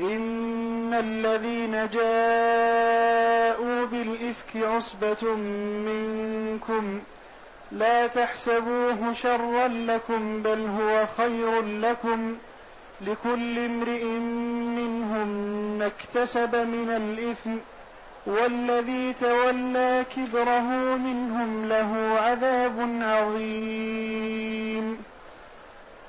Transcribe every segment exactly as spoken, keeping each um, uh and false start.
إن الذين جاءوا بالإفك عصبة منكم لا تحسبوه شرا لكم بل هو خير لكم، لكل امرئ منهم ما اكتسب من الإثم والذي تولى كبره منهم له عذاب عظيم.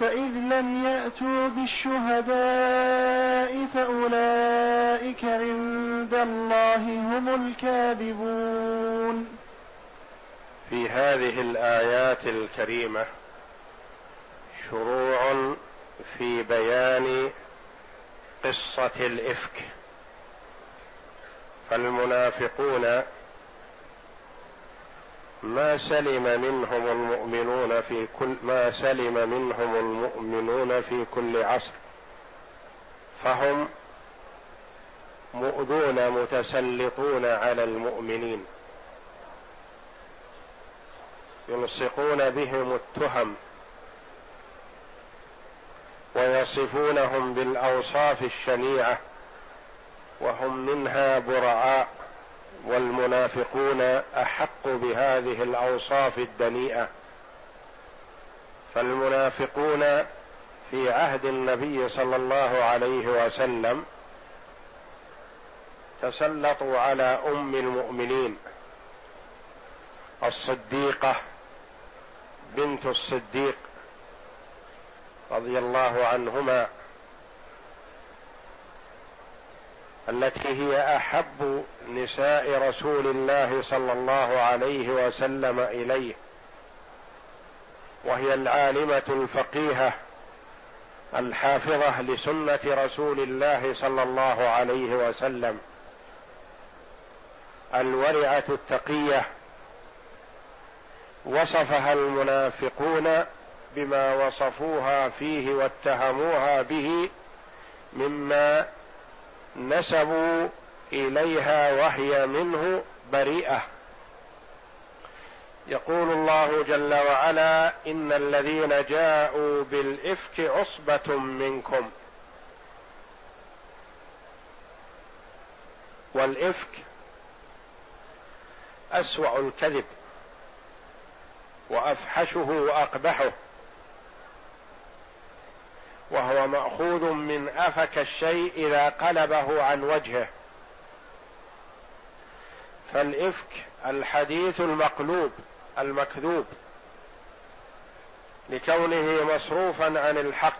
فإذ لم يأتوا بالشهداء فأولئك عند الله هم الكاذبون. في هذه الآيات الكريمة شروع في بيان قصة الإفك، فالمنافقون ما سلم منهم المؤمنون في كل ما سلم منهم المؤمنون في كل عصر، فهم مؤذون متسلطون على المؤمنين، يلصقون بهم التهم ويصفونهم بالأوصاف الشنيعة وهم منها براء، والمنافقون أحق بهذه الأوصاف الدنيئة. فالمنافقون في عهد النبي صلى الله عليه وسلم تسلطوا على أم المؤمنين الصديقة بنت الصديق رضي الله عنهما، التي هي أحب نساء رسول الله صلى الله عليه وسلم إليه، وهي العالمة الفقيهة الحافظة لسنة رسول الله صلى الله عليه وسلم، الورعة التقية. وصفها المنافقون بما وصفوها فيه واتهموها به مما نسبوا إليها وهي منه بريئة. يقول الله جل وعلا: إن الذين جاءوا بالإفك عصبة منكم. والإفك أسوأ الكذب وأفحشه وأقبحه، وهو مأخوذ من أفك الشيء إذا قلبه عن وجهه. فالإفك الحديث المقلوب المكذوب لكونه مصروفا عن الحق.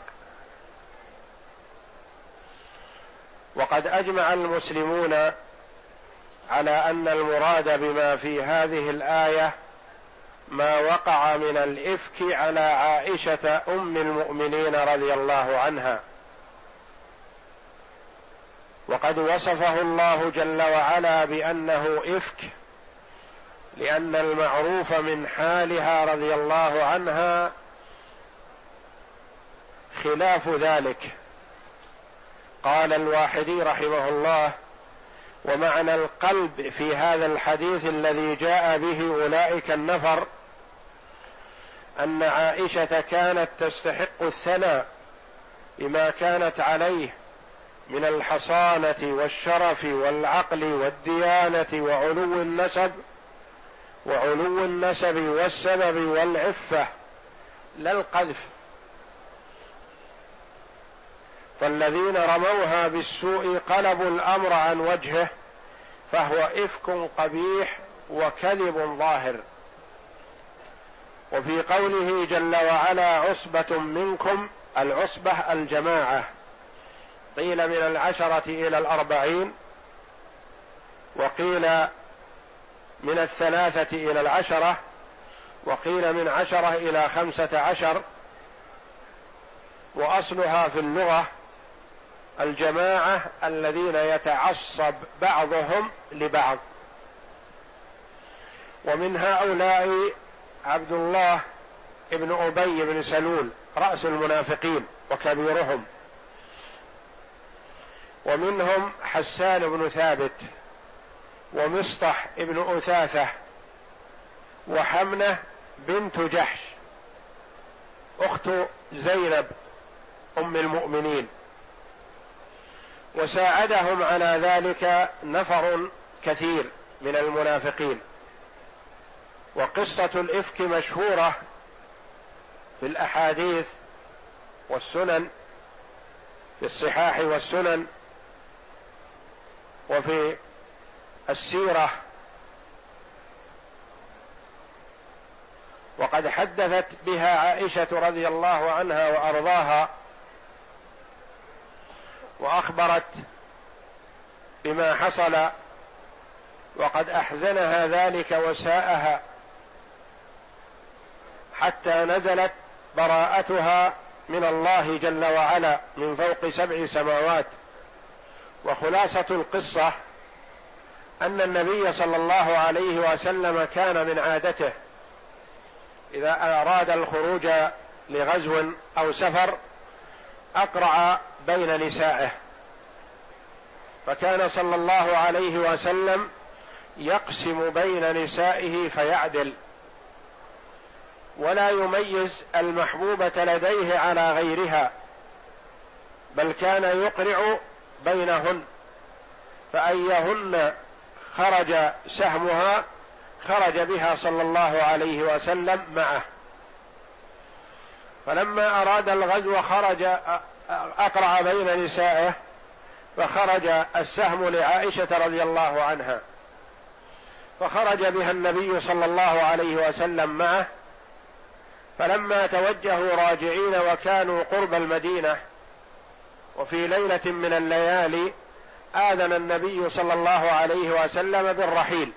وقد أجمع المسلمون على أن المراد بما في هذه الآية ما وقع من الإفك على عائشة أم المؤمنين رضي الله عنها. وقد وصفه الله جل وعلا بأنه إفك لأن المعروف من حالها رضي الله عنها خلاف ذلك. قال الواحدي رحمه الله: ومعنى القلب في هذا الحديث الذي جاء به أولئك النفر أن عائشة كانت تستحق الثناء بما كانت عليه من الحصانة والشرف والعقل والديانة وعلو النسب وعلو النسب والسبب والعفة لا القذف. فالذين رموها بالسوء قلبوا الأمر عن وجهه فهو إفك قبيح وكذب ظاهر. وفي قوله جل وعلا عصبة منكم، العصبة الجماعة، قيل من العشرة إلى الأربعين، وقيل من الثلاثة إلى العشرة، وقيل من عشرة إلى خمسة عشر. وأصلها في اللغة الجماعة الذين يتعصب بعضهم لبعض. ومن هؤلاء عبد الله بن أبي بن سلول رأس المنافقين وكبيرهم، ومنهم حسان بن ثابت ومصطح بن أثاثة وحمنة بنت جحش أخت زينب أم المؤمنين. وساعدهم على ذلك نفر كثير من المنافقين. وقصة الإفك مشهورة في الأحاديث والسنن، في الصحاح والسنن، وفي السيرة، وقد حدثت بها عائشة رضي الله عنها وأرضاها، وأخبرت بما حصل، وقد أحزنها ذلك وساءها، حتى نزلت براءتها من الله جل وعلا من فوق سبع سماوات. وخلاصة القصة أن النبي صلى الله عليه وسلم كان من عادته إذا أراد الخروج لغزو أو سفر أقرع بين نسائه، فكان صلى الله عليه وسلم يقسم بين نسائه فيعدل، ولا يميز المحبوبة لديه على غيرها، بل كان يقرع بينهن، فأيهن خرج سهمها خرج بها صلى الله عليه وسلم معه. فلما أراد الغزو خرج أقرع بين نسائه، فخرج السهم لعائشة رضي الله عنها، فخرج بها النبي صلى الله عليه وسلم معه. فلما توجهوا راجعين وكانوا قرب المدينة وفي ليلة من الليالي، آذن النبي صلى الله عليه وسلم بالرحيل.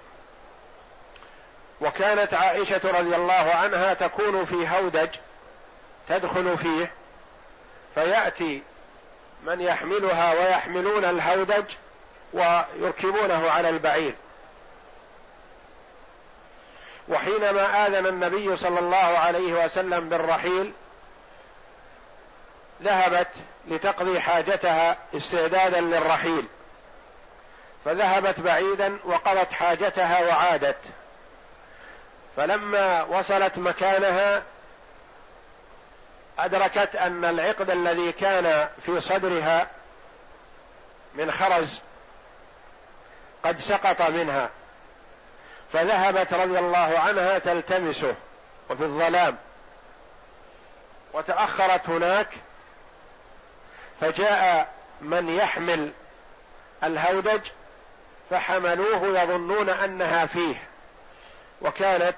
وكانت عائشة رضي الله عنها تكون في هودج تدخل فيه، فيأتي من يحملها ويحملون الهودج ويركبونه على البعير. وحينما آذن النبي صلى الله عليه وسلم بالرحيل ذهبت لتقضي حاجتها استعدادا للرحيل، فذهبت بعيدا وقضت حاجتها وعادت. فلما وصلت مكانها أدركت أن العقد الذي كان في صدرها من خرز قد سقط منها، فذهبت رضي الله عنها تلتمسه وفي الظلام، وتأخرت هناك، فجاء من يحمل الهودج فحملوه يظنون أنها فيه، وكانت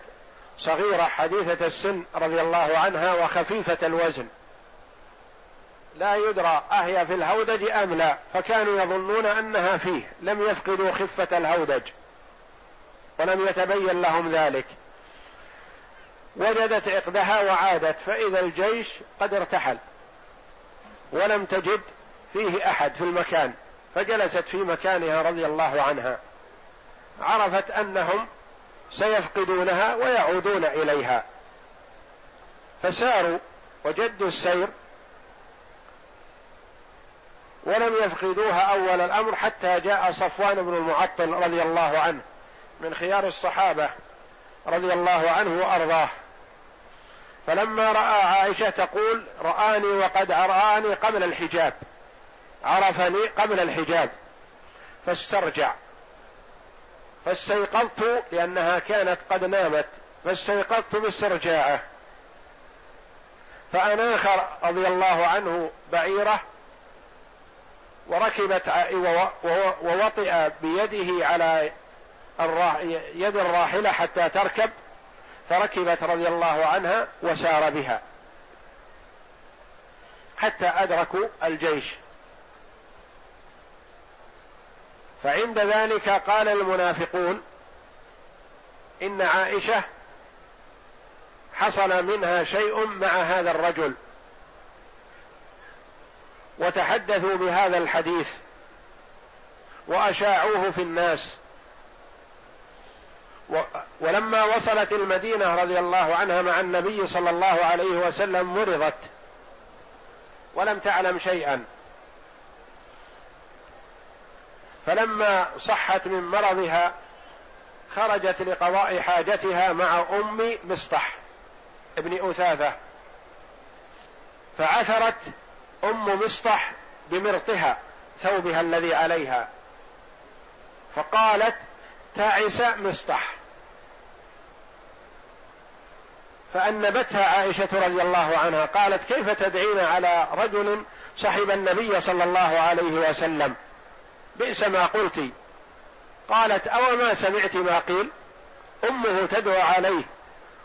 صغيرة حديثة السن رضي الله عنها وخفيفة الوزن، لا يدرى أهي في الهودج أم لا، فكانوا يظنون أنها فيه، لم يفقدوا خفة الهودج ولم يتبين لهم ذلك. وجدت عقدها وعادت، فإذا الجيش قد ارتحل ولم تجد فيه أحد في المكان، فجلست في مكانها رضي الله عنها، عرفت أنهم سيفقدونها ويعودون إليها، فساروا وجدوا السير ولم يفقدوها أول الأمر، حتى جاء صفوان بن المعطل رضي الله عنه من خيار الصحابة رضي الله عنه وأرضاه. فلما رأى عائشة تقول رآني وقد رآني قبل الحجاب، عرفني قبل الحجاب، فاسترجع، فاستيقظت لأنها كانت قد نامت، فاستيقظت باسترجاعه، فأناخ رضي الله عنه بعيره وركبت ووطئ بيده على يد الراحلة حتى تركب، فركبت رضي الله عنها وسار بها حتى أدركوا الجيش. فعند ذلك قال المنافقون إن عائشة حصل منها شيء مع هذا الرجل، وتحدثوا بهذا الحديث وأشاعوه في الناس. ولما وصلت المدينة رضي الله عنها مع النبي صلى الله عليه وسلم مرضت ولم تعلم شيئا، فلما صحت من مرضها خرجت لقضاء حاجتها مع أم مصطح ابن أثاثة، فعثرت أم مصطح بمرطها ثوبها الذي عليها، فقالت تعس مصطح، فأنبتها عائشة رضي الله عنها، قالت كيف تدعين على رجل صحب النبي صلى الله عليه وسلم، بئس ما قلت. قالت أو ما سمعت ما قيل، أمه تدعو عليه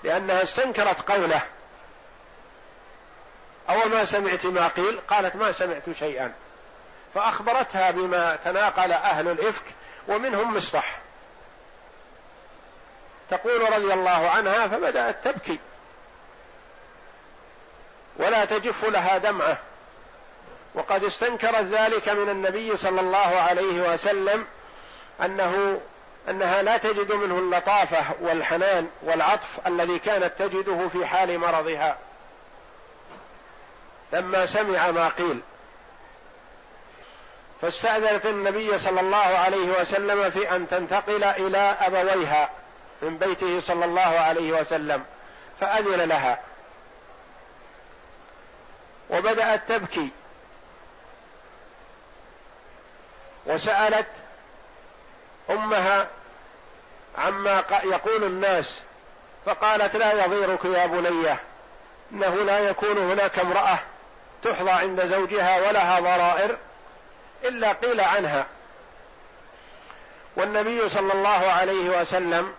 لأنها استنكرت قوله، أو ما سمعت ما قيل، قالت ما سمعت شيئا، فأخبرتها بما تناقل أهل الإفك ومنهم مصطح. تقول رضي الله عنها فبدأت تبكي ولا تجف لها دمعة، وقد استنكرت ذلك من النبي صلى الله عليه وسلم أنه أنها لا تجد منه اللطافة والحنان والعطف الذي كانت تجده في حال مرضها لما سمع ما قيل. فاستأذنت النبي صلى الله عليه وسلم في أن تنتقل إلى أبويها من بيته صلى الله عليه وسلم، فأذن لها وبدأت تبكي، وسألت أمها عما يقول الناس، فقالت لا يضيرك يا بنيه، إنه لا يكون هناك امرأة تحظى عند زوجها ولها ضرائر إلا قيل عنها. والنبي صلى الله عليه وسلم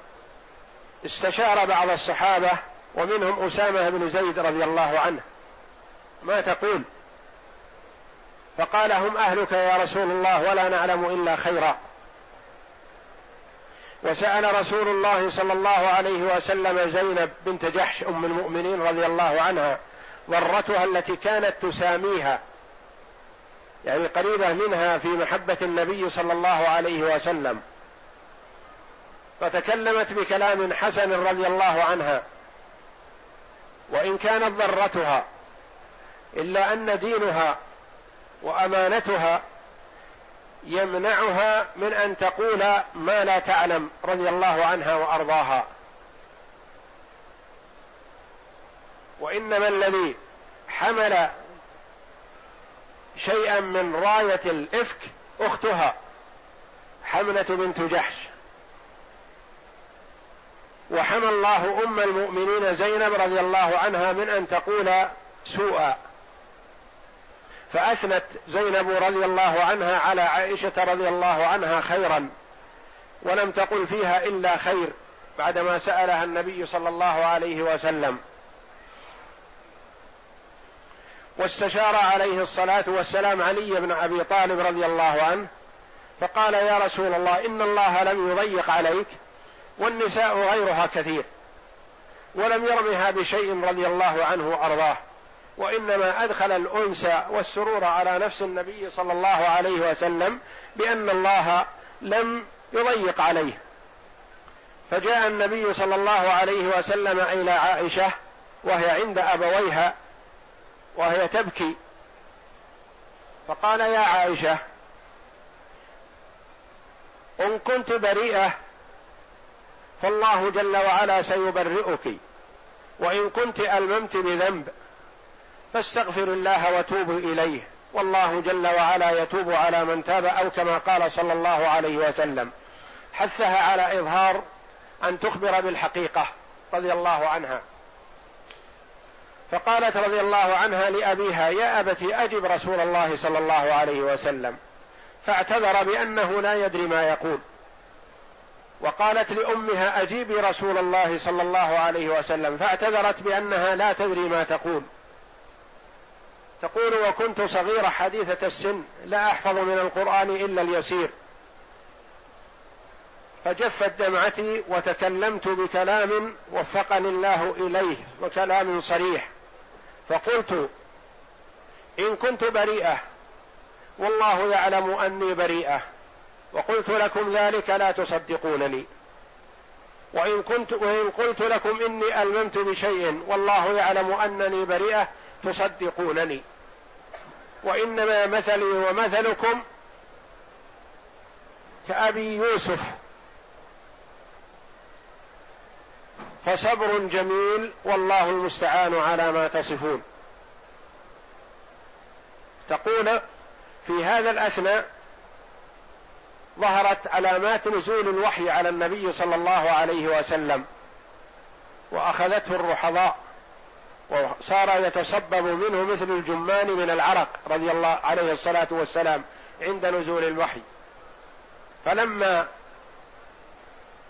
استشار بعض الصحابة ومنهم أسامة بن زيد رضي الله عنه ما تقول، فقال هم أهلك يا رسول الله ولا نعلم إلا خيرا. وسأل رسول الله صلى الله عليه وسلم زينب بنت جحش أم المؤمنين رضي الله عنها ضرتها التي كانت تساميها، يعني قريبة منها في محبة النبي صلى الله عليه وسلم، فتكلمت بكلام حسن رضي الله عنها وإن كانت ضرتها، إلا أن دينها وأمانتها يمنعها من أن تقول ما لا تعلم رضي الله عنها وأرضاها. وإنما الذي حمل شيئا من راية الإفك أختها حملة بنت جحش، وحمى الله أم المؤمنين زينب رضي الله عنها من أن تقول سوءا، فأثنت زينب رضي الله عنها على عائشة رضي الله عنها خيرا ولم تقل فيها إلا خير بعدما سألها النبي صلى الله عليه وسلم. واستشار عليه الصلاة والسلام علي بن أبي طالب رضي الله عنه فقال يا رسول الله إن الله لم يضيق عليك والنساء غيرها كثير، ولم يرمها بشيء رضي الله عنه وأرضاه، وإنما أدخل الأنس والسرور على نفس النبي صلى الله عليه وسلم بأن الله لم يضيق عليه. فجاء النبي صلى الله عليه وسلم إلى عائشة وهي عند أبويها وهي تبكي، فقال يا عائشة إن كنت بريئة فالله جل وعلا سيبرئك، وإن كنت ألممت بذنب فاستغفر الله وتوب إليه، والله جل وعلا يتوب على من تاب، أو كما قال صلى الله عليه وسلم. حثها على إظهار أن تخبر بالحقيقة رضي الله عنها. فقالت رضي الله عنها لأبيها يا أبت أجب رسول الله صلى الله عليه وسلم، فاعتذر بأنه لا يدري ما يقول، وقالت لأمها أجيبي رسول الله صلى الله عليه وسلم، فاعتذرت بأنها لا تدري ما تقول، تقول وكنت صغيرة حديثة السن لا أحفظ من القرآن إلا اليسير، فجفت دمعتي وتكلمت بكلام وفقني الله إليه وكلام صريح، فقلت إن كنت بريئة والله يعلم أني بريئة، وقلت لكم ذلك لا تصدقونني، وإن كنت وإن قلت لكم إني ألممت بشيء والله يعلم أنني بريئة تصدقونني، وإنما مثلي ومثلكم كأبي يوسف، فصبر جميل والله المستعان على ما تصفون. تقول في هذا الأثناء ظهرت علامات نزول الوحي على النبي صلى الله عليه وسلم، وأخذته الرحضاء وصار يتصبب منه مثل الجمان من العرق رضي الله عليه الصلاة والسلام عند نزول الوحي. فلما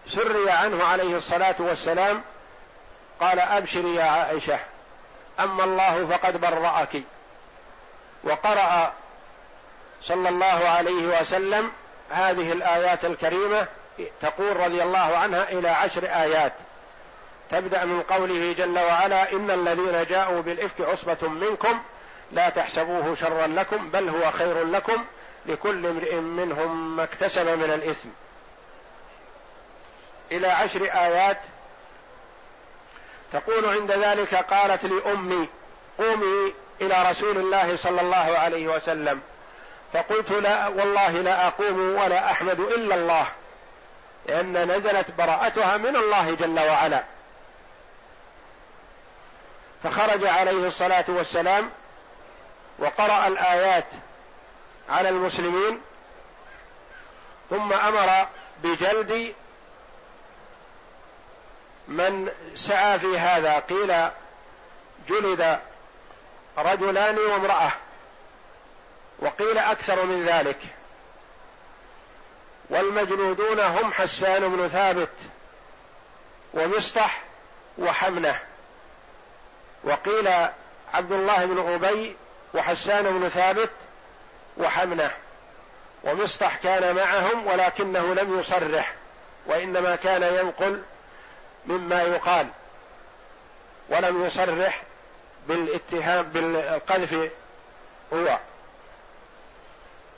سري عنه عليه الصلاة والسلام قال أبشري يا عائشة أما الله فقد برأك، وقرأ صلى الله عليه وسلم هذه الآيات الكريمة تقول رضي الله عنها إلى عشر آيات، تبدأ من قوله جل وعلا إن الذين جاءوا بالإفك عصبة منكم لا تحسبوه شرا لكم بل هو خير لكم لكل امرئ منهم ما اكتسب من الإثم، إلى عشر آيات. تقول عند ذلك قالت لأمي قومي إلى رسول الله صلى الله عليه وسلم، فقلت لا والله لا أقوم ولا أحمد إلا الله، لأن نزلت براءتها من الله جل وعلا. فخرج عليه الصلاة والسلام وقرأ الآيات على المسلمين، ثم أمر بجلد من سعى في هذا، قيل جلد رجلان وامرأة وقيل أكثر من ذلك، والمجلودون هم حسان بن ثابت ومصطح وحمنة، وقيل عبد الله بن أبي وحسان بن ثابت وحمنة، ومصطح كان معهم ولكنه لم يصرح وإنما كان ينقل مما يقال ولم يصرح بالاتهام بالقذف هو.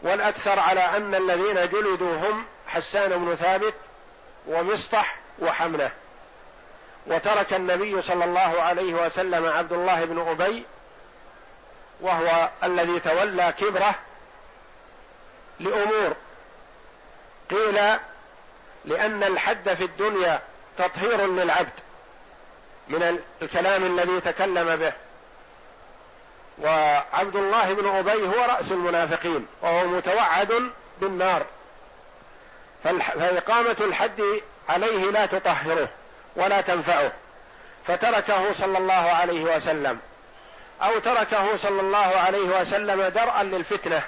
والأكثر على أن الذين جلدوا هم حسان بن ثابت ومصطح وحمنة، وترك النبي صلى الله عليه وسلم عبد الله بن أبي وهو الذي تولى كبره لأمور، قيل لأن الحد في الدنيا تطهير للعبد من الكلام الذي تكلم به، وعبد الله بن أبي هو رأس المنافقين وهو متوعد بالنار، فإقامة الحد عليه لا تطهره ولا تنفعه، فتركه صلى الله عليه وسلم، أو تركه صلى الله عليه وسلم درءا للفتنة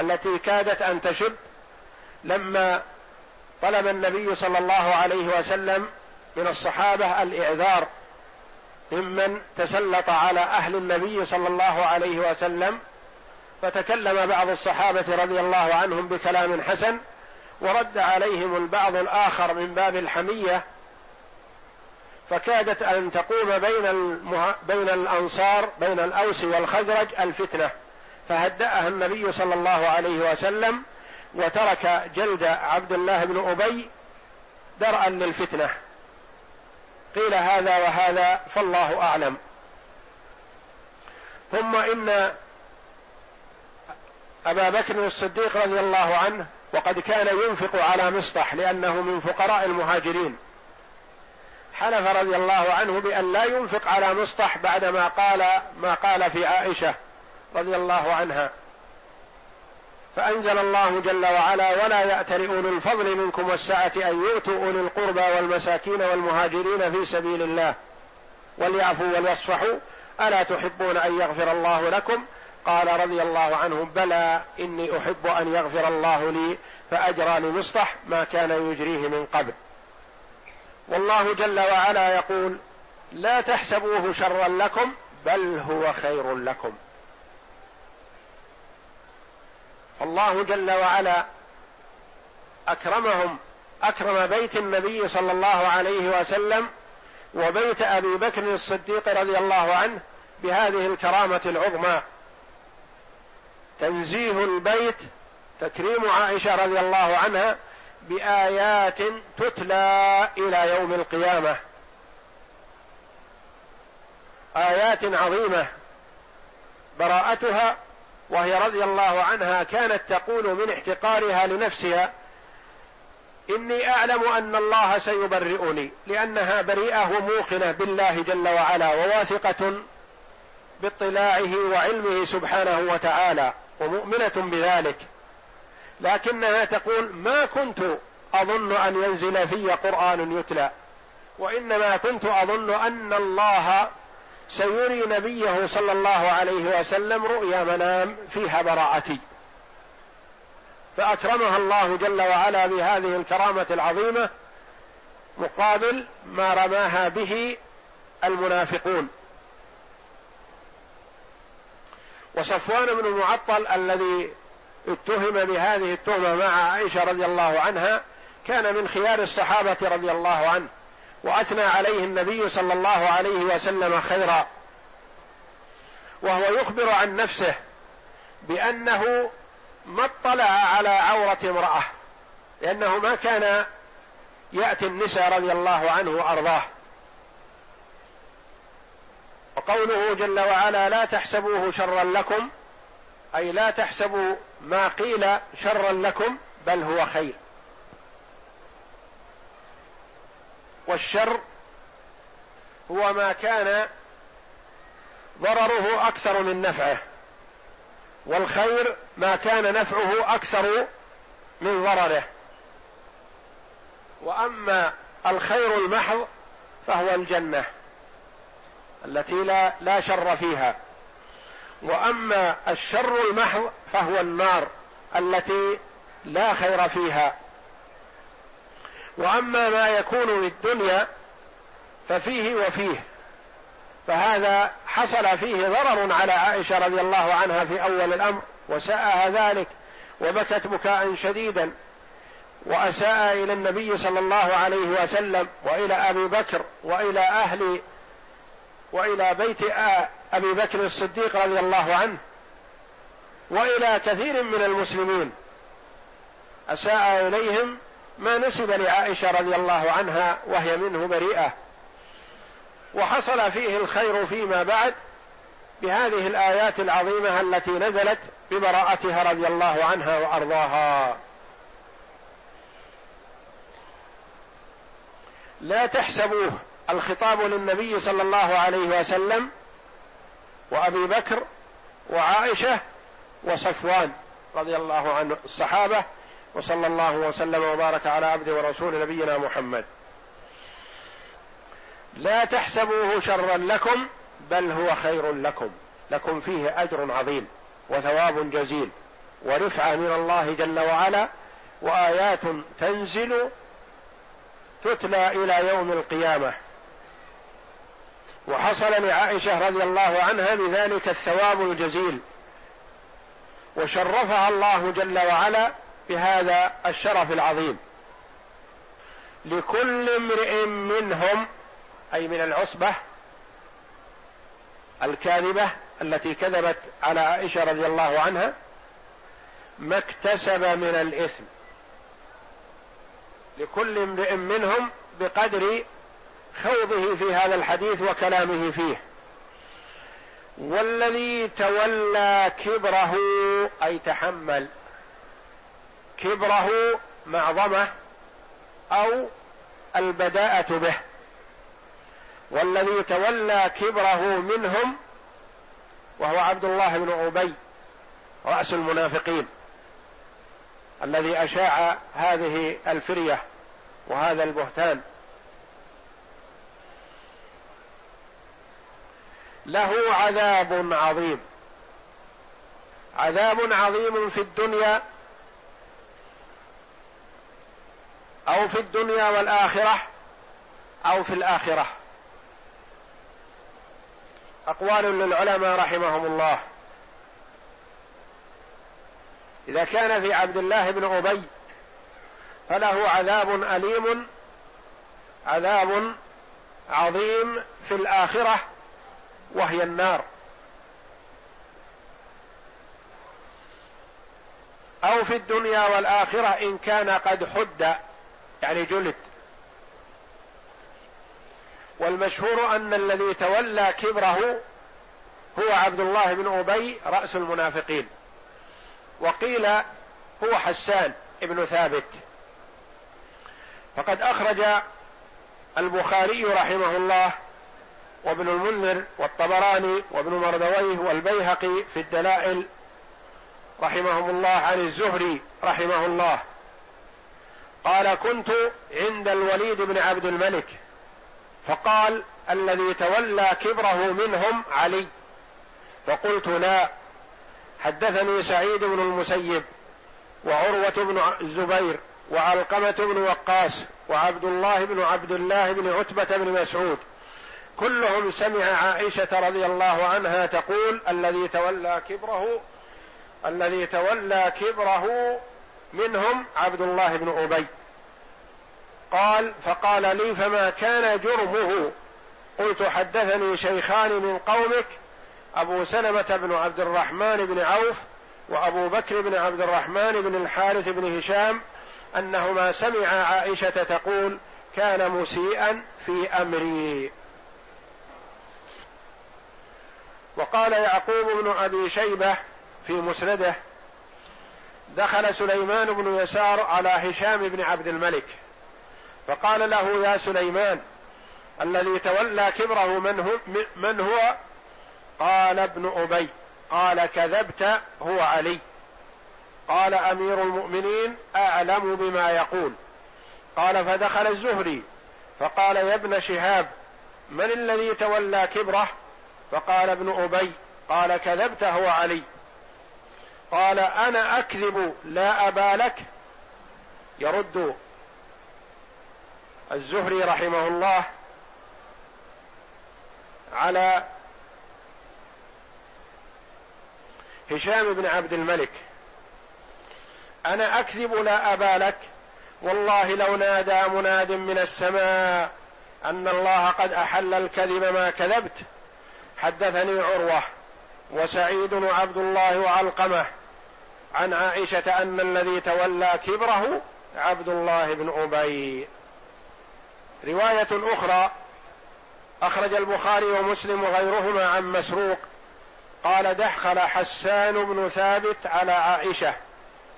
التي كادت أن تشب لما طلب النبي صلى الله عليه وسلم من الصحابة الإعذار ممن تسلط على أهل النبي صلى الله عليه وسلم، فتكلم بعض الصحابة رضي الله عنهم بكلام حسن ورد عليهم البعض الآخر من باب الحمية، فكادت أن تقوم بين, المه... بين الأنصار بين الأوس والخزرج الفتنة، فهدأها النبي صلى الله عليه وسلم وترك جلد عبد الله بن أبي درءا للفتنة، قيل هذا وهذا فالله أعلم. ثم إن أبا بكر الصديق رضي الله عنه وقد كان ينفق على مصطح لأنه من فقراء المهاجرين، حلف رضي الله عنه بأن لا ينفق على مصطح بعدما قال ما قال في عائشة رضي الله عنها، فأنزل الله جل وعلا ولا يأتل أولي الفضل منكم والسعة أن يؤتوا أولي القربى والمساكين والمهاجرين في سبيل الله وليعفوا وليصفحوا ألا تحبون أن يغفر الله لكم قال رضي الله عنه بلى إني أحب أن يغفر الله لي، فأجراني مصطح ما كان يجريه من قبل. والله جل وعلا يقول لا تحسبوه شرا لكم بل هو خير لكم. الله جل وعلا أكرمهم، أكرم بيت النبي صلى الله عليه وسلم وبيت أبي بكر الصديق رضي الله عنه بهذه الكرامة العظمى، تنزيه البيت، تكريم عائشة رضي الله عنها بآيات تتلى إلى يوم القيامة، آيات عظيمة براءتها، وهي رضي الله عنها كانت تقول من احتقارها لنفسها إني أعلم أن الله سيبرئني، لأنها بريئة وموقنة بالله جل وعلا وواثقة باطلاعه وعلمه سبحانه وتعالى ومؤمنة بذلك، لكنها تقول ما كنت أظن أن ينزل في قرآن يتلى، وإنما كنت أظن أن الله سيري نبيه صلى الله عليه وسلم رؤيا منام فيها براءتي. فأكرمها الله جل وعلا بهذه الكرامة العظيمة مقابل ما رماها به المنافقون. وصفوان بن معطل الذي اتهم بهذه التهمة مع عائشة رضي الله عنها كان من خيار الصحابة رضي الله عنه، وأثنى عليه النبي صلى الله عليه وسلم خيرا، وهو يخبر عن نفسه بأنه ما اطلع على عورة امرأة، لأنه ما كان يأتي النساء رضي الله عنه وأرضاه. وقوله جل وعلا لا تحسبوه شرا لكم، أي لا تحسبوا ما قيل شرا لكم بل هو خير. والشر هو ما كان ضرره أكثر من نفعه، والخير ما كان نفعه أكثر من ضرره. وأما الخير المحض فهو الجنة التي لا, لا شر فيها، وأما الشر المحض فهو النار التي لا خير فيها. وأما ما يكون للدنيا ففيه وفيه، فهذا حصل فيه ضرر على عائشة رضي الله عنها في أول الأمر وساءها ذلك، وبكت بكاء شديدا، وأساء إلى النبي صلى الله عليه وسلم وإلى أبي بكر وإلى أهل وإلى بيت أبي بكر الصديق رضي الله عنه وإلى كثير من المسلمين، أساء إليهم ما نسب لعائشة رضي الله عنها وهي منه بريئة. وحصل فيه الخير فيما بعد بهذه الآيات العظيمة التي نزلت ببراءتها رضي الله عنها وأرضاها. لا تحسبوه، الخطاب للنبي صلى الله عليه وسلم وأبي بكر وعائشة وصفوان رضي الله عنه الصحابة، وصلى الله وسلم وبارك على عبده ورسول نبينا محمد. لا تحسبوه شرا لكم بل هو خير لكم، لكم فيه أجر عظيم وثواب جزيل ورفعة من الله جل وعلا، وآيات تنزل تتلى إلى يوم القيامة. وحصل لعائشة رضي الله عنها بذلك الثواب الجزيل، وشرفها الله جل وعلا بهذا الشرف العظيم. لكل امرئ منهم، أي من العصبة الكاذبة التي كذبت على عائشة رضي الله عنها، ما اكتسب من الإثم، لكل امرئ منهم بقدر خوضه في هذا الحديث وكلامه فيه. والذي تولى كبره، أي تحمل كبره، معظمه أو البداءة به، والذي تولى كبره منهم وهو عبد الله بن أبي رأس المنافقين الذي أشاع هذه الفرية وهذا البهتان، له عذاب عظيم عذاب عظيم في الدنيا أو في الدنيا والآخرة أو في الآخرة. أقوال للعلماء رحمهم الله. إذا كان في عبد الله بن أبي فله عذاب أليم، عذاب عظيم في الآخرة وهي النار، أو في الدنيا والآخرة إن كان قد حد يعني جلد. والمشهور أن الذي تولى كبره هو عبد الله بن أبي رأس المنافقين، وقيل هو حسان ابن ثابت. فقد أخرج البخاري رحمه الله وابن المنذر والطبراني وابن مردويه والبيهقي في الدلائل رحمهم الله عن الزهري رحمه الله قال: كنت عند الوليد بن عبد الملك فقال: الذي تولى كبره منهم علي، فقلت: لا. حدثني سعيد بن المسيب وعروة بن الزبير وعلقمة بن وقاص وعبد الله بن عبد الله بن عتبة بن مسعود، كلهم سمع عائشة رضي الله عنها تقول: الذي تولى كبره الذي تولى كبره منهم عبد الله بن أبي. قال: فقال لي: فما كان جرمه؟ قلت: حدثني شيخان من قومك، أبو سلمة بن عبد الرحمن بن عوف وأبو بكر بن عبد الرحمن بن الحارث بن هشام، أنهما سمع عائشة تقول: كان مسيئا في أمري. وقال يعقوب بن أبي شيبة في مسنده: دخل سليمان بن يسار على هشام بن عبد الملك فقال له: يا سليمان، الذي تولى كبره من هو, من هو؟ قال: ابن أبي. قال: كذبت، هو علي. قال: أمير المؤمنين أعلم بما يقول. قال: فدخل الزهري فقال: يا ابن شهاب، من الذي تولى كبره؟ فقال: ابن أبي. قال: كذبت، هو علي. قال: أنا أكذب لا أبالك؟ يرد الزهري رحمه الله على هشام بن عبد الملك: أنا أكذب لا أبالك؟ والله لو نادى مناد من السماء أن الله قد أحل الكذب ما كذبت. حدثني عروة وسعيد وعبد الله وعلقمة عن عائشة أن الذي تولى كبره عبد الله بن أبي. رواية أخرى أخرج البخاري ومسلم وغيرهما عن مسروق قال: دخل حسان بن ثابت على عائشة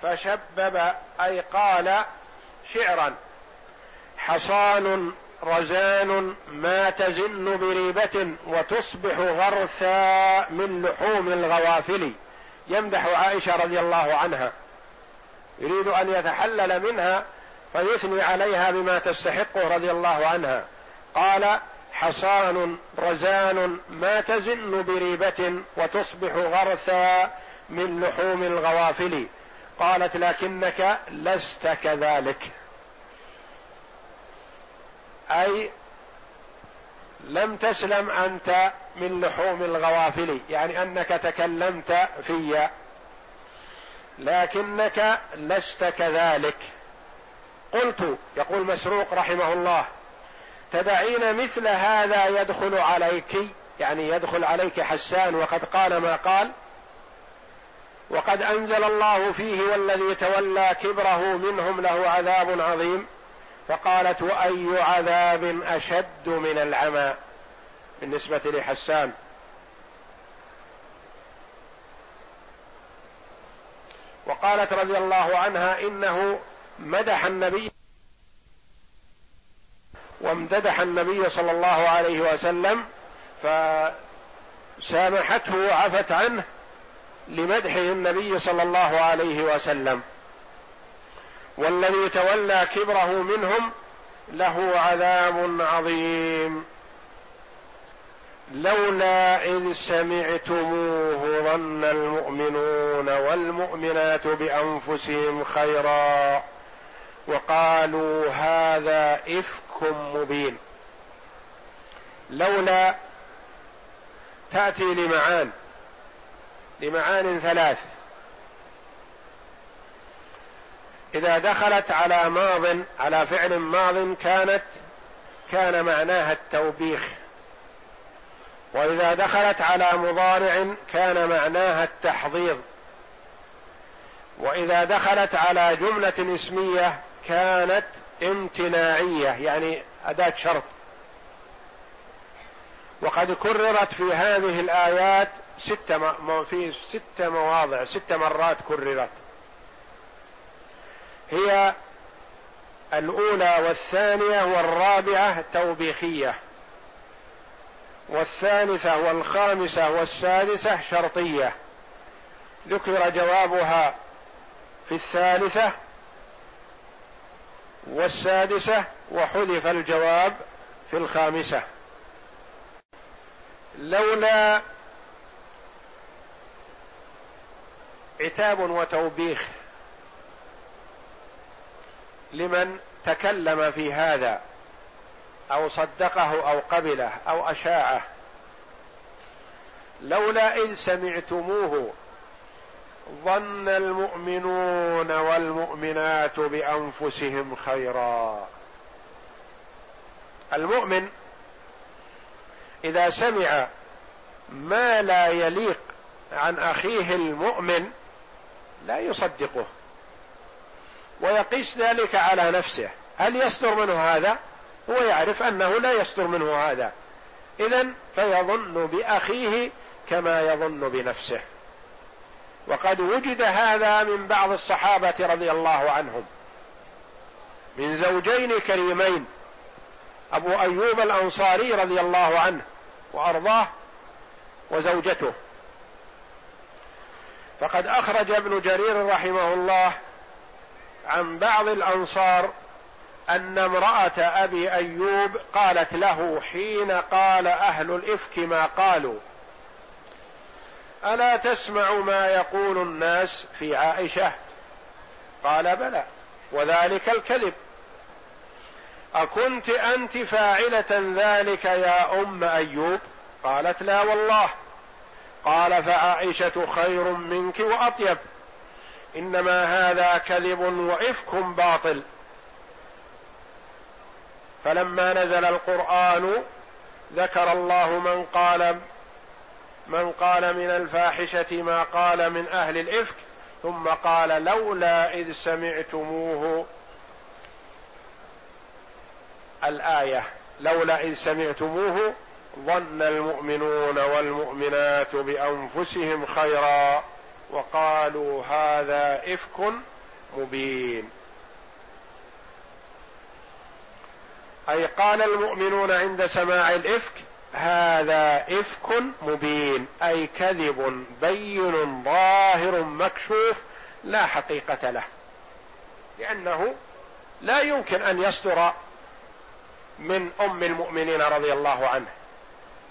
فشبب، أي قال شعرا: حصان رزان ما تزن بريبة وتصبح غرثا من لحوم الغوافل. يمدح عائشة رضي الله عنها، يريد أن يتحلل منها فيثني عليها بما تستحقه رضي الله عنها. قال: حصان رزان ما تزن بريبة وتصبح غرثا من لحوم الغوافل. قالت: لكنك لست كذلك، أي لم تسلم أنت من لحوم الغوافل، يعني أنك تكلمت في، لكنك لست كذلك. قلت، يقول مسروق رحمه الله: تدعين مثل هذا يدخل عليك، يعني يدخل عليك حسان وقد قال ما قال، وقد أنزل الله فيه: والذي تولى كبره منهم له عذاب عظيم. فقالت: وأي عذاب أشد من العمى؟ بالنسبة لحسان. وقالت رضي الله عنها: إنه مدح النبي وامددح النبي صلى الله عليه وسلم، فسامحته وعفت عنه لمدحه النبي صلى الله عليه وسلم. والذي تولى كبره منهم له عذاب عظيم. لولا إذ سمعتموه ظن المؤمنون والمؤمنات بأنفسهم خيرا وقالوا هذا إفك مبين. لولا تأتي لمعان لمعان ثلاث، إذا دخلت على ماض على فعل ماض كانت كان معناها التوبيخ، وإذا دخلت على مضارع كان معناها التحضيض، وإذا دخلت على جملة اسمية كانت امتناعية يعني أداة شرط. وقد كررت في هذه الآيات ست م... في ست مواضع ست مرات كررت، هي الأولى والثانية والرابعة توبيخية، والثالثة والخامسة والسادسة شرطية، ذكر جوابها في الثالثة والسادسة وحذف الجواب في الخامسة. لولا عتاب وتوبيخ لمن تكلم في هذا أو صدقه أو قبله أو أشاعه. لولا إذ سمعتموه ظن المؤمنون والمؤمنات بأنفسهم خيرا. المؤمن إذا سمع ما لا يليق عن أخيه المؤمن لا يصدقه ويقيس ذلك على نفسه، هل يصدر منه هذا؟ هو يعرف أنه لا يصدر منه هذا، إذن فيظن بأخيه كما يظن بنفسه. وقد وجد هذا من بعض الصحابة رضي الله عنهم، من زوجين كريمين، أبو أيوب الأنصاري رضي الله عنه وأرضاه وزوجته. فقد أخرج ابن جرير رحمه الله عن بعض الأنصار أن امرأة أبي أيوب قالت له حين قال أهل الإفك ما قالوا: ألا تسمع ما يقول الناس في عائشة؟ قال: بلى وذلك الكذب. أكنت أنت فاعلة ذلك يا أم أيوب؟ قالت: لا والله. قال: فعائشة خير منك وأطيب، إنما هذا كذب وإفك باطل. فلما نزل القرآن ذكر الله من قال من قال من الفاحشة ما قال من أهل الإفك، ثم قال: لولا إذ سمعتموه الآية. لولا إذ سمعتموه ظن المؤمنون والمؤمنات بأنفسهم خيرا وقالوا هذا إفك مبين، أي قال المؤمنون عند سماع الإفك هذا إفك مبين، أي كذب بين ظاهر مكشوف لا حقيقة له، لأنه لا يمكن أن يصدر من أم المؤمنين رضي الله عنه،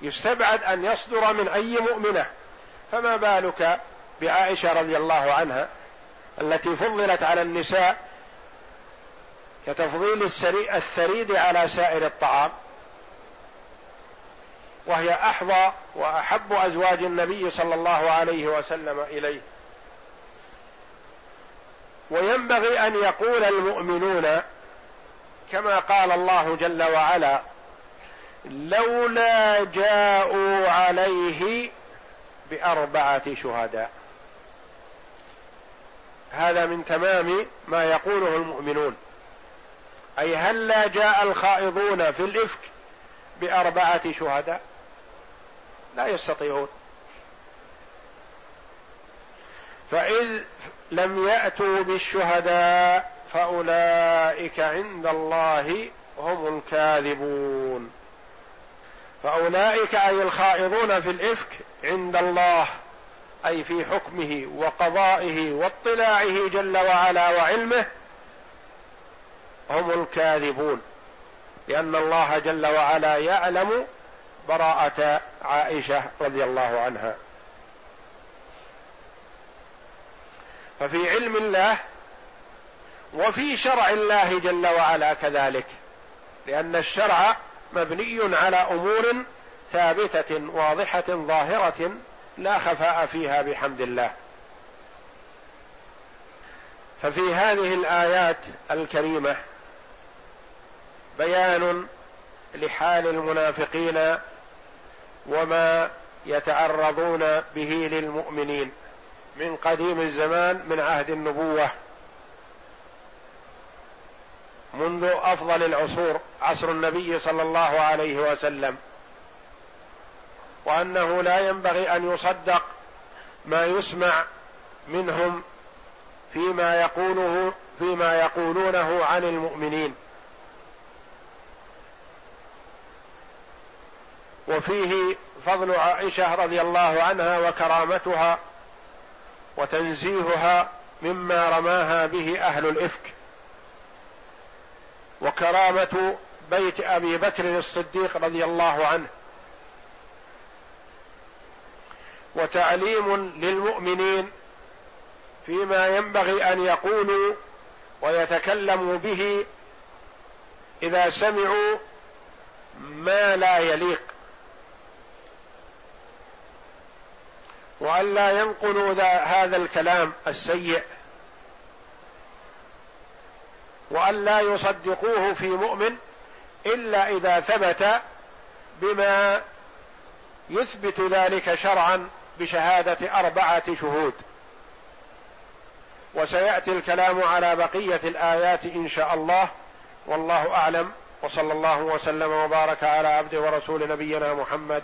يستبعد أن يصدر من أي مؤمنة، فما بالك بعائشة رضي الله عنها التي فضلت على النساء كتفضيل الثريد على سائر الطعام، وهي أحظى وأحب أزواج النبي صلى الله عليه وسلم إليه. وينبغي أن يقول المؤمنون كما قال الله جل وعلا: لولا جاءوا عليه بأربعة شهداء. هذا من تمام ما يقوله المؤمنون، أي هل لا جاء الخائضون في الإفك بأربعة شهداء؟ لا يستطيعون. فإن لم يأتوا بالشهداء فأولئك عند الله هم الكاذبون. فأولئك أي الخائضون في الإفك عند الله، أي في حكمه وقضائه واطلاعه جل وعلا وعلمه، هم الكاذبون، لأن الله جل وعلا يعلم براءة عائشة رضي الله عنها. ففي علم الله وفي شرع الله جل وعلا كذلك، لأن الشرع مبني على أمور ثابتة واضحة ظاهرة لا خفاء فيها بحمد الله. ففي هذه الآيات الكريمة بيان لحال المنافقين وما يتعرضون به للمؤمنين من قديم الزمان من عهد النبوة منذ أفضل العصور عصر النبي صلى الله عليه وسلم، وأنه لا ينبغي أن يصدق ما يسمع منهم فيما يقوله فيما يقولونه عن المؤمنين. وفيه فضل عائشة رضي الله عنها وكرامتها وتنزيهها مما رماها به أهل الإفك، وكرامة بيت أبي بكر الصديق رضي الله عنه، وتعليم للمؤمنين فيما ينبغي أن يقولوا ويتكلموا به إذا سمعوا ما لا يليق، وأن لا ينقلوا هذا الكلام السيء، وأن لا يصدقوه في مؤمن إلا إذا ثبت بما يثبت ذلك شرعا بشهادة أربعة شهود. وسيأتي الكلام على بقية الآيات إن شاء الله، والله أعلم، وصلى الله وسلم وبارك على عبده ورسول نبينا محمد